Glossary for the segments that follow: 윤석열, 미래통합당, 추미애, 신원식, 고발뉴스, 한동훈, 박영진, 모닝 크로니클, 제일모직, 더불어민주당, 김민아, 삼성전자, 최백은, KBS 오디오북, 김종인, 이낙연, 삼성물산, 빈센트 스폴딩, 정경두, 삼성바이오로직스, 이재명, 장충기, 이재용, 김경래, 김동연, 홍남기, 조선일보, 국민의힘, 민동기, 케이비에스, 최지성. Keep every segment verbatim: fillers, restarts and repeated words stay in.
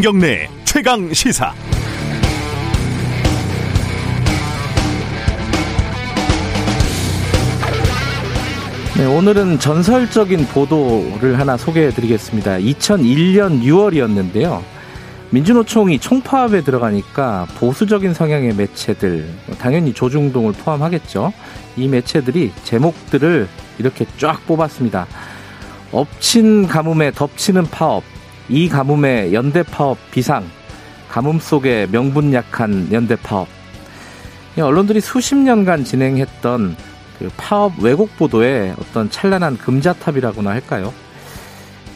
김경래 최강 시사. 네, 오늘은 전설적인 보도를 하나 소개해드리겠습니다. 이천일년 유월이었는데요. 민주노총이 총파업에 들어가니까 보수적인 성향의 매체들, 당연히 조중동을 포함하겠죠. 이 매체들이 제목들을 이렇게 쫙 뽑았습니다. 엎친 가뭄에 덮치는 파업, 이 가뭄에 연대 파업 비상, 가뭄 속에 명분 약한 연대 파업. 언론들이 수십 년간 진행했던 그 파업 왜곡 보도의 어떤 찬란한 금자탑이라고나 할까요?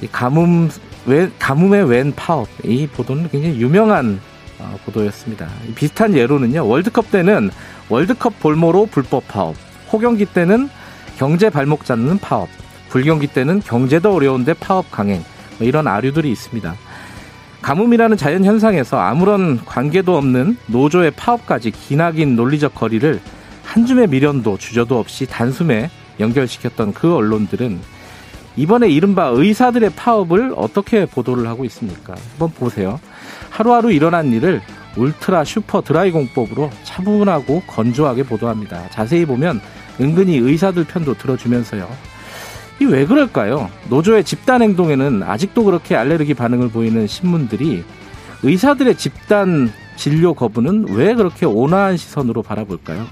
이 가뭄, 왜, 가뭄의 웬 파업, 이 보도는 굉장히 유명한 어, 보도였습니다. 비슷한 예로는요, 월드컵 때는 월드컵 볼모로 불법 파업, 호경기 때는 경제 발목 잡는 파업, 불경기 때는 경제도 어려운데 파업 강행, 뭐 이런 아류들이 있습니다. 가뭄이라는 자연현상에서 아무런 관계도 없는 노조의 파업까지 기나긴 논리적 거리를 한 줌의 미련도 주저도 없이 단숨에 연결시켰던 그 언론들은 이번에 이른바 의사들의 파업을 어떻게 보도를 하고 있습니까? 한번 보세요. 하루하루 일어난 일을 울트라 슈퍼 드라이 공법으로 차분하고 건조하게 보도합니다. 자세히 보면 은근히 의사들 편도 들어주면서요. 이 왜 그럴까요? 노조의 집단 행동에는 아직도 그렇게 알레르기 반응을 보이는 신문들이 의사들의 집단 진료 거부는 왜 그렇게 온화한 시선으로 바라볼까요?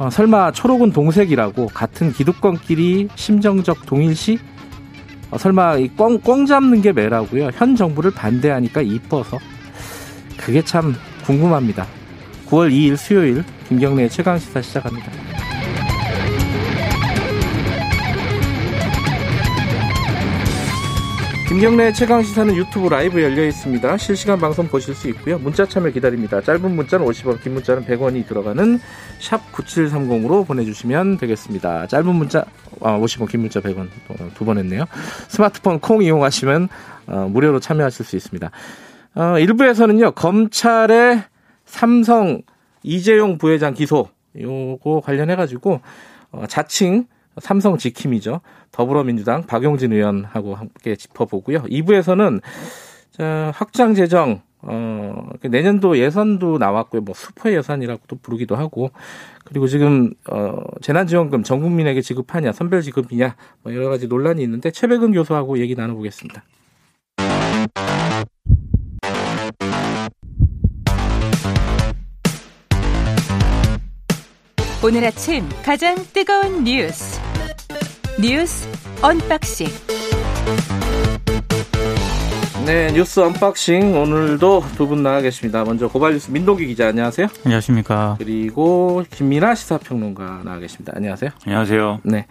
어, 설마 초록은 동색이라고 같은 기득권끼리 심정적 동일시? 어, 설마 이 꽝, 꽝 잡는 게 매라고요? 현 정부를 반대하니까 이뻐서? 그게 참 궁금합니다. 구월 이일 수요일 김경래의 최강시사 시작합니다. 김경래의 최강시사는 유튜브 라이브 열려 있습니다. 실시간 방송 보실 수 있고요. 문자 참여 기다립니다. 짧은 문자는 오십 원, 긴 문자는 백 원이 들어가는 샵 구칠삼공으로 보내주시면 되겠습니다. 짧은 문자 아, 오십 원, 긴 문자 백 원 두 번 했네요. 스마트폰 콩 이용하시면 어, 무료로 참여하실 수 있습니다. 어, 일부에서는요. 검찰의 삼성 이재용 부회장 기소 요거 관련해가지고 어, 자칭 삼성 지킴이죠. 더불어민주당 박영진 의원하고 함께 짚어보고요. 이 부에서는 확장 재정, 어, 내년도 예산도 나왔고요. 뭐 수포 예산이라고도 부르기도 하고, 그리고 지금 어, 재난지원금 전 국민에게 지급하냐, 선별 지급이냐, 뭐 여러 가지 논란이 있는데 최백은 교수하고 얘기 나눠보겠습니다. 오늘 아침 가장 뜨거운 뉴스 뉴스 언박싱. 네, 뉴스 언박싱 오늘도 두 분 나와 계십니다. 먼저 고발뉴스 민동기 기자, 안녕하세요. 안녕하십니까. 그리고 김민아 시사평론가 나와 계십니다. 안녕하세요. 안녕하세요. 네.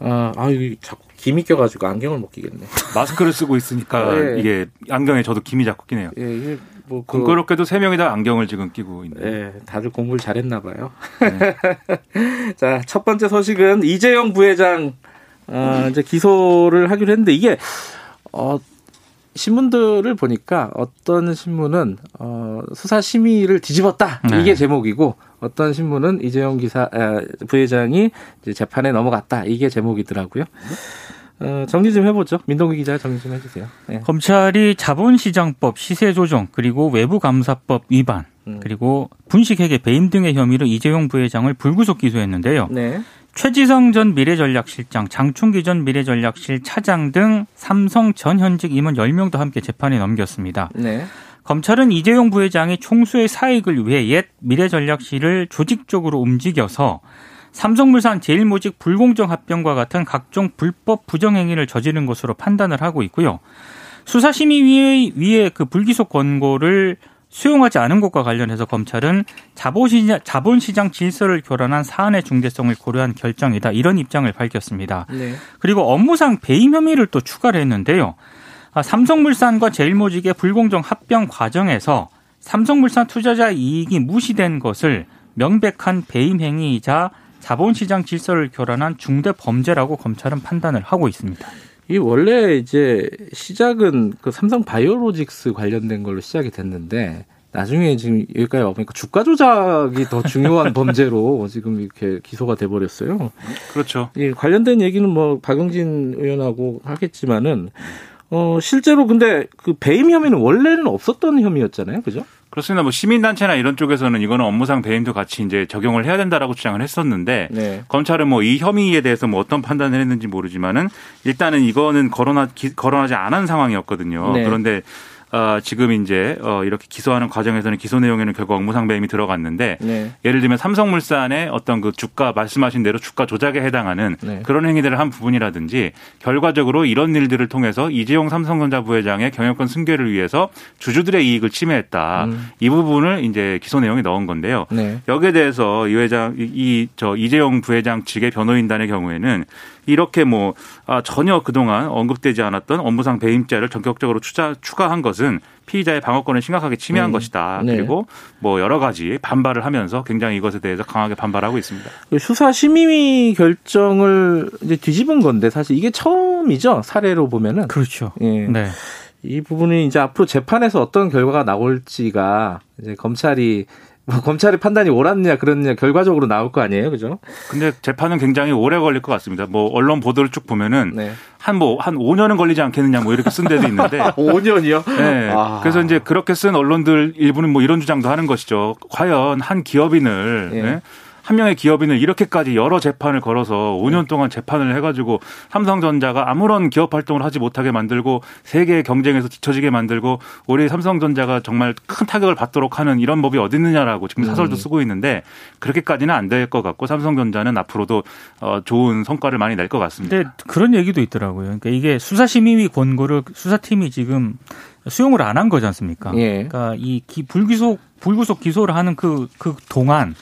어, 아, 이거 자꾸 김이 껴가지고 안경을 못 끼겠네. 마스크를 쓰고 있으니까 네. 이게 안경에 저도 김이 자꾸 끼네요. 예, 이게 뭐 그... 공교롭게도 세 명이 다 안경을 지금 끼고 있네요. 예, 다들 공부를 잘했나 봐요. 네. 자, 첫 번째 소식은 이재용 부회장 어, 이제 기소를 하기로 했는데 이게 어, 신문들을 보니까 어떤 신문은 어, 수사 심의를 뒤집었다 네. 이게 제목이고. 어떤 신문은 이재용 기사 부회장이 이제 재판에 넘어갔다. 이게 제목이더라고요. 어, 정리 좀 해보죠. 민동기 기자 정리 좀 해주세요. 네. 검찰이 자본시장법 시세조정 그리고 외부감사법 위반 음. 그리고 분식회계 배임 등의 혐의로 이재용 부회장을 불구속 기소했는데요. 네. 최지성 전 미래전략실장, 장충기 전 미래전략실 차장 등 삼성 전 현직 임원 열 명도 함께 재판에 넘겼습니다. 네. 검찰은 이재용 부회장이 총수의 사익을 위해 옛 미래전략실을 조직적으로 움직여서 삼성물산 제일모직 불공정 합병과 같은 각종 불법 부정행위를 저지른 것으로 판단을 하고 있고요. 수사심의위의 그 불기소 권고를 수용하지 않은 것과 관련해서 검찰은 자본시장, 자본시장 질서를 교란한 사안의 중대성을 고려한 결정이다. 이런 입장을 밝혔습니다. 네. 그리고 업무상 배임 혐의를 또 추가를 했는데요. 삼성물산과 제일모직의 불공정 합병 과정에서 삼성물산 투자자 이익이 무시된 것을 명백한 배임 행위이자 자본시장 질서를 교란한 중대 범죄라고 검찰은 판단을 하고 있습니다. 이 원래 이제 시작은 그 삼성바이오로직스 관련된 걸로 시작이 됐는데 나중에 지금 여기까지 와보니까 주가 조작이 더 중요한 범죄로 지금 이렇게 기소가 돼버렸어요. 그렇죠. 이 관련된 얘기는 뭐 박영진 의원하고 하겠지만은. 어, 실제로 근데 그 배임 혐의는 원래는 없었던 혐의였잖아요. 그죠? 그렇습니다. 뭐 시민단체나 이런 쪽에서는 이거는 업무상 배임도 같이 이제 적용을 해야 된다라고 주장을 했었는데 네. 검찰은 뭐 이 혐의에 대해서 뭐 어떤 판단을 했는지 모르지만은 일단은 이거는 거론하, 기, 거론하지 않은 상황이었거든요. 네. 그런데 어, 지금 이제 어, 이렇게 기소하는 과정에서는 기소 내용에는 결국 업무상 배임이 들어갔는데 네. 예를 들면 삼성물산의 어떤 그 주가 말씀하신 대로 주가 조작에 해당하는 네. 그런 행위들을 한 부분이라든지 결과적으로 이런 일들을 통해서 이재용 삼성전자 부회장의 경영권 승계를 위해서 주주들의 이익을 침해했다. 음. 이 부분을 이제 기소 내용에 넣은 건데요. 네. 여기에 대해서 이 회장 이 저 이재용 부회장 측의 변호인단의 경우에는 이렇게 뭐 아, 전혀 그동안 언급되지 않았던 업무상 배임죄를 전격적으로 추자, 추가한 것은 피의자의 방어권을 심각하게 침해한 음. 것이다. 네. 그리고 뭐 여러 가지 반발을 하면서 굉장히 이것에 대해서 강하게 반발하고 있습니다. 수사 심의 결정을 이제 뒤집은 건데 사실 이게 처음이죠. 사례로 보면은. 그렇죠. 예. 네. 이 부분이 이제 앞으로 재판에서 어떤 결과가 나올지가 이제 검찰이 뭐 검찰의 판단이 옳았냐 그랬냐 결과적으로 나올 거 아니에요, 그죠? 근데 재판은 굉장히 오래 걸릴 것 같습니다. 뭐 언론 보도를 쭉 보면은 네. 한 뭐 한 오 년은 걸리지 않겠느냐 뭐 이렇게 쓴 데도 있는데 오 년이요? 네. 아. 그래서 이제 그렇게 쓴 언론들 일부는 뭐 이런 주장도 하는 것이죠. 과연 한 기업인을 예. 네? 한 명의 기업인을 이렇게까지 여러 재판을 걸어서 오 년 동안 재판을 해가지고 삼성전자가 아무런 기업 활동을 하지 못하게 만들고 세계의 경쟁에서 뒤처지게 만들고 우리 삼성전자가 정말 큰 타격을 받도록 하는 이런 법이 어디 있느냐라고 지금 사설도 쓰고 있는데 그렇게까지는 안 될 것 같고 삼성전자는 앞으로도 좋은 성과를 많이 낼 것 같습니다. 그런데 그런 얘기도 있더라고요. 그러니까 이게 수사심의위 권고를 수사팀이 지금 수용을 안 한 거지 않습니까? 예. 그러니까 이 불기소, 불구속 기소를 하는 그, 그 동안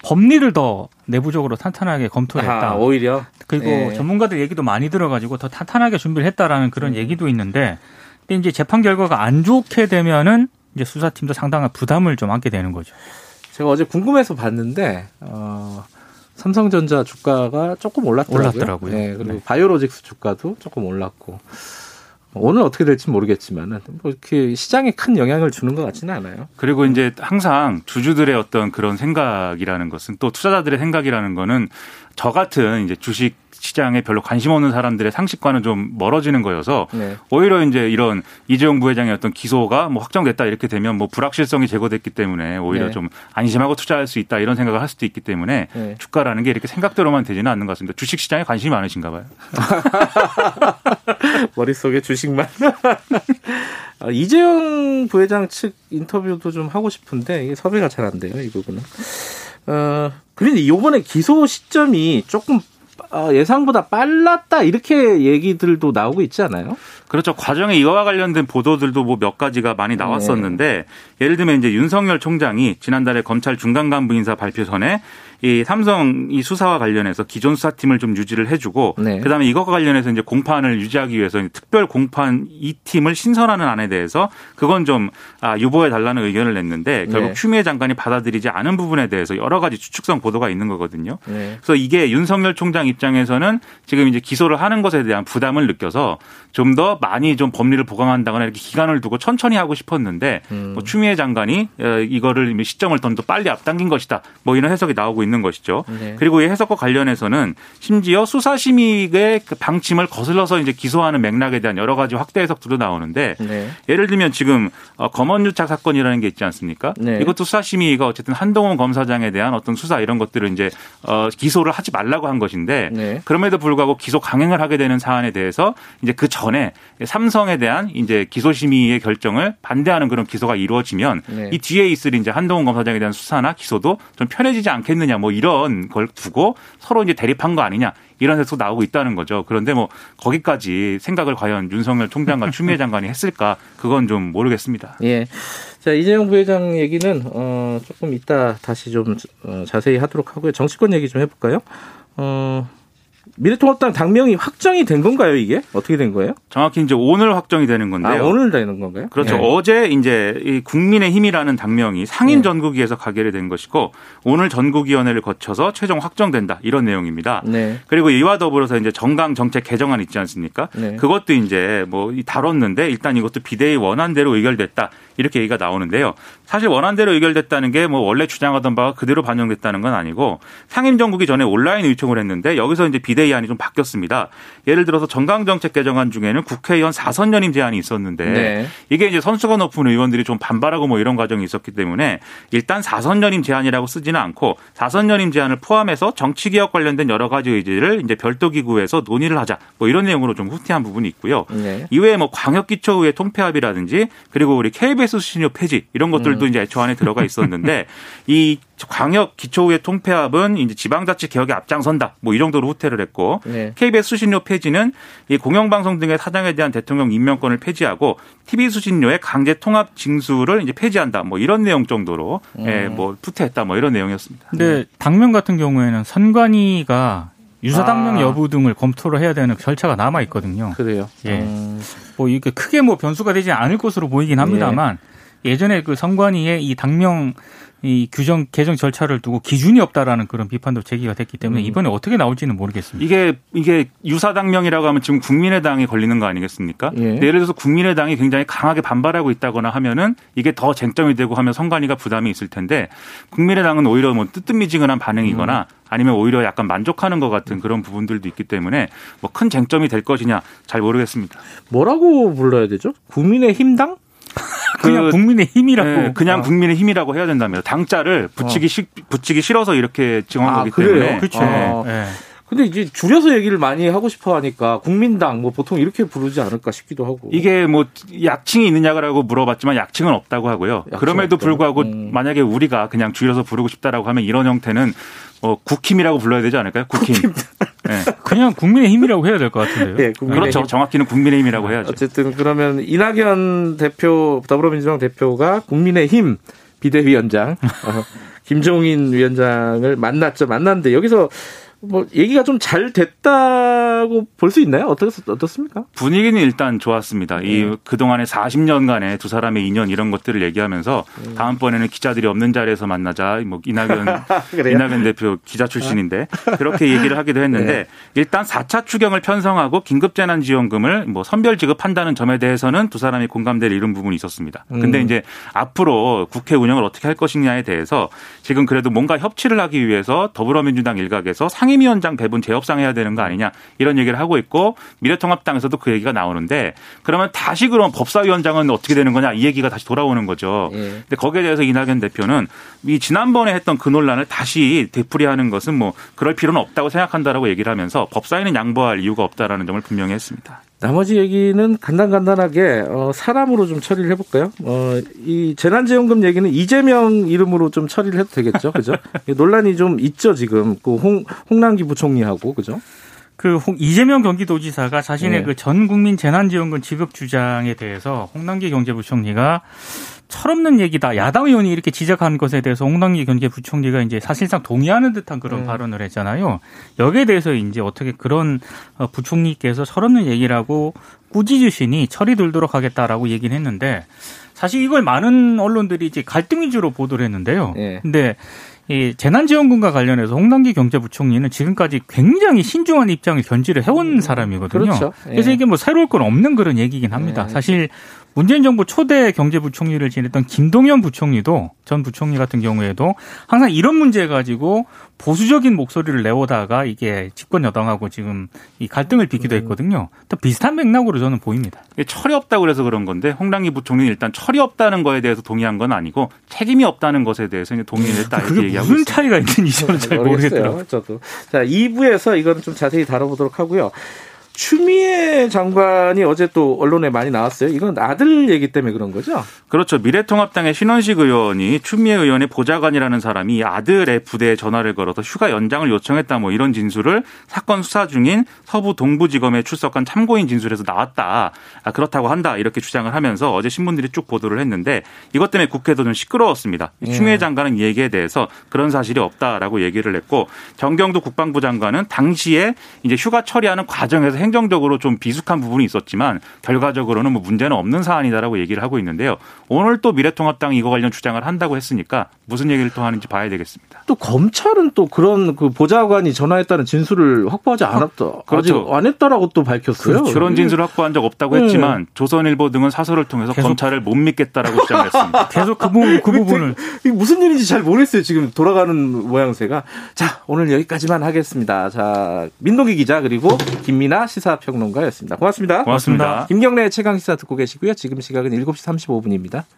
법리를 더 내부적으로 탄탄하게 검토를 했다. 아, 오히려. 그리고 네. 전문가들 얘기도 많이 들어가지고 더 탄탄하게 준비를 했다라는 그런 음. 얘기도 있는데, 근데 이제 재판 결과가 안 좋게 되면은 이제 수사팀도 상당한 부담을 좀 안게 되는 거죠. 제가 어제 궁금해서 봤는데, 어, 삼성전자 주가가 조금 올랐더라고요. 올랐더라고요. 네, 그리고 네. 바이오로직스 주가도 조금 올랐고. 오늘 어떻게 될지 모르겠지만은 뭐 이렇게 시장에 큰 영향을 주는 것 같지는 않아요. 그리고 이제 항상 주주들의 어떤 그런 생각이라는 것은 또 투자자들의 생각이라는 거는 저 같은 이제 주식 시장에 별로 관심 없는 사람들의 상식과는 좀 멀어지는 거여서 네. 오히려 이제 이런 이재용 부회장의 어떤 기소가 뭐 확정됐다 이렇게 되면 뭐 불확실성이 제거됐기 때문에 오히려 네. 좀 안심하고 투자할 수 있다 이런 생각을 할 수도 있기 때문에 네. 주가라는 게 이렇게 생각대로만 되지는 않는 것 같습니다. 주식 시장에 관심이 많으신가 봐요. 머릿속에 주식만. 이재용 부회장 측 인터뷰도 좀 하고 싶은데 이게 섭외가 잘 안 돼요. 이 부분은. 어, 그런데 이번에 기소 시점이 조금 예상보다 빨랐다 이렇게 얘기들도 나오고 있지 않아요? 그렇죠. 과정에 이와 관련된 보도들도 뭐 몇 가지가 많이 나왔었는데 네. 예를 들면 이제 윤석열 총장이 지난달에 검찰 중간 간부 인사 발표선에 이 삼성 이 수사와 관련해서 기존 수사팀을 좀 유지를 해주고 네. 그다음에 이것과 관련해서 이제 공판을 유지하기 위해서 특별 공판 이 팀을 신설하는 안에 대해서 그건 좀 유보해 달라는 의견을 냈는데 결국 네. 추미애 장관이 받아들이지 않은 부분에 대해서 여러 가지 추측성 보도가 있는 거거든요. 네. 그래서 이게 윤석열 총장 입장에서는 지금 이제 기소를 하는 것에 대한 부담을 느껴서 좀 더 많이 좀 법리를 보강한다거나 이렇게 기간을 두고 천천히 하고 싶었는데 음. 뭐 추미애 장관이 이거를 이미 시점을 더 빨리 앞당긴 것이다. 뭐 이런 해석이 나오고 있는 것이죠. 네. 그리고 이 해석과 관련해서는 심지어 수사심의의 방침을 거슬러서 이제 기소하는 맥락에 대한 여러 가지 확대 해석들도 나오는데 네. 예를 들면 지금 검언유착 사건이라는 게 있지 않습니까? 네. 이것도 수사심의가 어쨌든 한동훈 검사장에 대한 어떤 수사 이런 것들을 이제 기소를 하지 말라고 한 것인데 네. 그럼에도 불구하고 기소 강행을 하게 되는 사안에 대해서 이제 그 전에 삼성에 대한 이제 기소심의의 결정을 반대하는 그런 기소가 이루어지면 네. 이 뒤에 있을 이제 한동훈 검사장에 대한 수사나 기소도 좀 편해지지 않겠느냐. 뭐 이런 걸 두고 서로 이제 대립한 거 아니냐 이런 해석도 나오고 있다는 거죠. 그런데 뭐 거기까지 생각을 과연 윤석열 총장과 추미애 장관이 했을까 그건 좀 모르겠습니다. 예. 자, 이재용 부회장 얘기는 어, 조금 이따 다시 좀 어, 자세히 하도록 하고요. 정치권 얘기 좀 해볼까요? 어. 미래통합당 당명이 확정이 된 건가요, 이게? 어떻게 된 거예요? 정확히 이제 오늘 확정이 되는 건데요. 아, 오늘 되는 건가요? 그렇죠. 네. 어제 이제 이 국민의힘이라는 당명이 상임 전국위에서 가결이 된 것이고 오늘 전국위원회를 거쳐서 최종 확정된다 이런 내용입니다. 네. 그리고 이와 더불어서 이제 정강 정책 개정안 있지 않습니까? 네. 그것도 이제 뭐 다뤘는데 일단 이것도 비대위 원안대로 의결됐다 이렇게 얘기가 나오는데요. 사실 원안대로 의결됐다는 게 뭐 원래 주장하던 바가 그대로 반영됐다는 건 아니고 상임정국이 전에 온라인 의총을 했는데 여기서 이제 비대위안이 좀 바뀌었습니다. 예를 들어서 정강정책 개정안 중에는 국회의원 사선 연임 제한이 있었는데 네. 이게 이제 선수가 높은 의원들이 좀 반발하고 뭐 이런 과정이 있었기 때문에 일단 사선 연임 제한이라고 쓰지는 않고 사선 연임 제한을 포함해서 정치개혁 관련된 여러 가지 의지를 이제 별도 기구에서 논의를 하자 뭐 이런 내용으로 좀 후퇴한 부분이 있고요. 네. 이외에 뭐 광역기초의회 통폐합이라든지 그리고 우리 케이비에스 수신료 폐지 이런 것들도 음. 이제 애초 안에 들어가 있었는데 이 광역 기초의회 통폐합은 이제 지방자치 개혁에 앞장선다 뭐 이 정도로 후퇴를 했고 네. 케이비에스 수신료 폐지는 이 공영방송 등의 사장에 대한 대통령 임명권을 폐지하고 티비 수신료의 강제 통합 징수를 이제 폐지한다 뭐 이런 내용 정도로 음. 예, 뭐 후퇴했다 뭐 이런 내용이었습니다. 근데 당명 같은 경우에는 선관위가 유사 당명 아. 여부 등을 검토를 해야 되는 절차가 남아 있거든요. 그래요. 예, 음. 뭐 이게 크게 뭐 변수가 되지 않을 것으로 보이긴 합니다만 예. 예전에 그 선관위의 이 당명 이 규정 개정 절차를 두고 기준이 없다라는 그런 비판도 제기가 됐기 때문에 이번에 어떻게 나올지는 모르겠습니다. 이게 이게 유사 당명이라고 하면 지금 국민의당에 걸리는 거 아니겠습니까? 예. 예를 들어서 국민의당이 굉장히 강하게 반발하고 있다거나 하면은 이게 더 쟁점이 되고 하면 선관위가 부담이 있을 텐데 국민의당은 오히려 뭐 뜨뜻미지근한 반응이거나 음. 아니면 오히려 약간 만족하는 것 같은 그런 부분들도 있기 때문에 뭐 큰 쟁점이 될 것이냐 잘 모르겠습니다. 뭐라고 불러야 되죠? 국민의힘당? 그냥 그 국민의 힘이라고. 네, 그냥 아. 국민의 힘이라고 해야 된다며. 당자를 붙이기, 어. 시, 붙이기 싫어서 이렇게 증언한 아, 거기 그래요? 때문에. 그렇죠. 아. 네. 근데 이제 줄여서 얘기를 많이 하고 싶어 하니까 국민당 뭐 보통 이렇게 부르지 않을까 싶기도 하고. 이게 뭐 약칭이 있느냐라고 물어봤지만 약칭은 없다고 하고요. 약칭 그럼에도 없다. 불구하고 음. 만약에 우리가 그냥 줄여서 부르고 싶다라고 하면 이런 형태는 어, 국힘이라고 불러야 되지 않을까요? 국힘. 국힘. 네. 그냥 국민의 힘이라고 해야 될 것 같은데요. 네, 그렇죠. 힘. 정확히는 국민의 힘이라고 해야죠. 어쨌든 그러면 이낙연 대표, 더불어민주당 대표가 국민의 힘 비대위원장 김종인 위원장을 만났죠. 만났는데 여기서 뭐 얘기가 좀 잘 됐다고 볼 수 있나요? 어떻, 어떻습니까? 분위기는 일단 좋았습니다. 네. 이 그동안의 사십 년간의 두 사람의 인연 이런 것들을 얘기하면서 네. 다음번에는 기자들이 없는 자리에서 만나자. 뭐 이낙연, 이낙연 대표 기자 출신인데 그렇게 얘기를 하기도 했는데 네. 일단 사 차 추경을 편성하고 긴급재난지원금을 뭐 선별 지급한다는 점에 대해서는 두 사람이 공감대를 이룬 부분이 있었습니다. 근데 음. 이제 앞으로 국회 운영을 어떻게 할 것이냐에 대해서 지금 그래도 뭔가 협치를 하기 위해서 더불어민주당 일각에서 상 상임위원장 배분 재협상해야 되는 거 아니냐 이런 얘기를 하고 있고 미래통합당에서도 그 얘기가 나오는데 그러면 다시 그럼 법사위원장은 어떻게 되는 거냐 이 얘기가 다시 돌아오는 거죠. 예. 근데 거기에 대해서 이낙연 대표는 이 지난번에 했던 그 논란을 다시 되풀이하는 것은 뭐 그럴 필요는 없다고 생각한다라고 얘기를 하면서 법사위는 양보할 이유가 없다라는 점을 분명히 했습니다. 나머지 얘기는 간단간단하게 어, 사람으로 좀 처리를 해볼까요? 어, 이 재난지원금 얘기는 이재명 이름으로 좀 처리를 해도 되겠죠, 그죠? 논란이 좀 있죠 지금 그 홍 홍남기 부총리하고 그죠? 그 홍, 이재명 경기도지사가 자신의 네. 그 전국민 재난지원금 지급 주장에 대해서 홍남기 경제부총리가 철없는 얘기다. 야당 의원이 이렇게 지적한 것에 대해서 홍남기 경제부총리가 이제 사실상 동의하는 듯한 그런 네. 발언을 했잖아요. 여기에 대해서 이제 어떻게 그런 부총리께서 철없는 얘기라고 꾸짖으시니 철이 들도록 하겠다라고 얘기는 했는데 사실 이걸 많은 언론들이 이제 갈등 위주로 보도를 했는데요. 네. 근데 이 재난지원금과 관련해서 홍남기 경제부총리는 지금까지 굉장히 신중한 입장을 견지를 해온 사람이거든요. 그렇죠. 예. 그래서 이게 뭐 새로울 건 없는 그런 얘기긴 합니다. 예. 사실 문재인 정부 초대 경제부총리를 지냈던 김동연 부총리도 전 부총리 같은 경우에도 항상 이런 문제 가지고 보수적인 목소리를 내오다가 이게 집권 여당하고 지금 이 갈등을 빚기도 했거든요. 또 비슷한 맥락으로 저는 보입니다. 철이 없다고 그래서 그런 건데 홍남기 부총리는 일단 철이 없다는 거에 대해서 동의한 건 아니고 책임이 없다는 것에 대해서 동의를 했다 이렇게 얘기하고 있습니다. 무슨 차이가 있는지 저는 잘 모르겠더라고요. 저도. 자, 이 부에서 이거는 좀 자세히 다뤄보도록 하고요. 추미애 장관이 어제 또 언론에 많이 나왔어요. 이건 아들 얘기 때문에 그런 거죠? 그렇죠. 미래통합당의 신원식 의원이 추미애 의원의 보좌관이라는 사람이 아들의 부대에 전화를 걸어서 휴가 연장을 요청했다 뭐 이런 진술을 사건 수사 중인 서부 동부지검에 출석한 참고인 진술에서 나왔다. 아, 그렇다고 한다. 이렇게 주장을 하면서 어제 신문들이 쭉 보도를 했는데 이것 때문에 국회도 좀 시끄러웠습니다. 예. 추미애 장관은 이 얘기에 대해서 그런 사실이 없다라고 얘기를 했고 정경두 국방부 장관은 당시에 이제 휴가 처리하는 과정에서 행 행정적으로 좀 비숙한 부분이 있었지만 결과적으로는 뭐 문제는 없는 사안이다라고 얘기를 하고 있는데요. 오늘 또 미래통합당이 이거 관련 주장을 한다고 했으니까 무슨 얘기를 또 하는지 봐야 되겠습니다. 또 검찰은 또 그런 그 보좌관이 전화했다는 진술을 확보하지 않았다. 그렇죠. 아직 안 했다라고 또 밝혔어요. 그렇죠. 그런 진술을 확보한 적 없다고 네. 했지만 조선일보 등은 사설을 통해서 검찰을 못 믿겠다라고 주장했습니다. 계속 그, 부분, 그 부분을. 이게 무슨 일인지 잘 모르겠어요. 지금 돌아가는 모양새가. 자, 오늘 여기까지만 하겠습니다. 자, 민동기 기자 그리고 김민아 시사평론가였습니다. 고맙습니다. 고맙습니다. 김경래 최강시사 듣고 계시고요. 지금 시각은 일곱 시 삼십오 분입니다.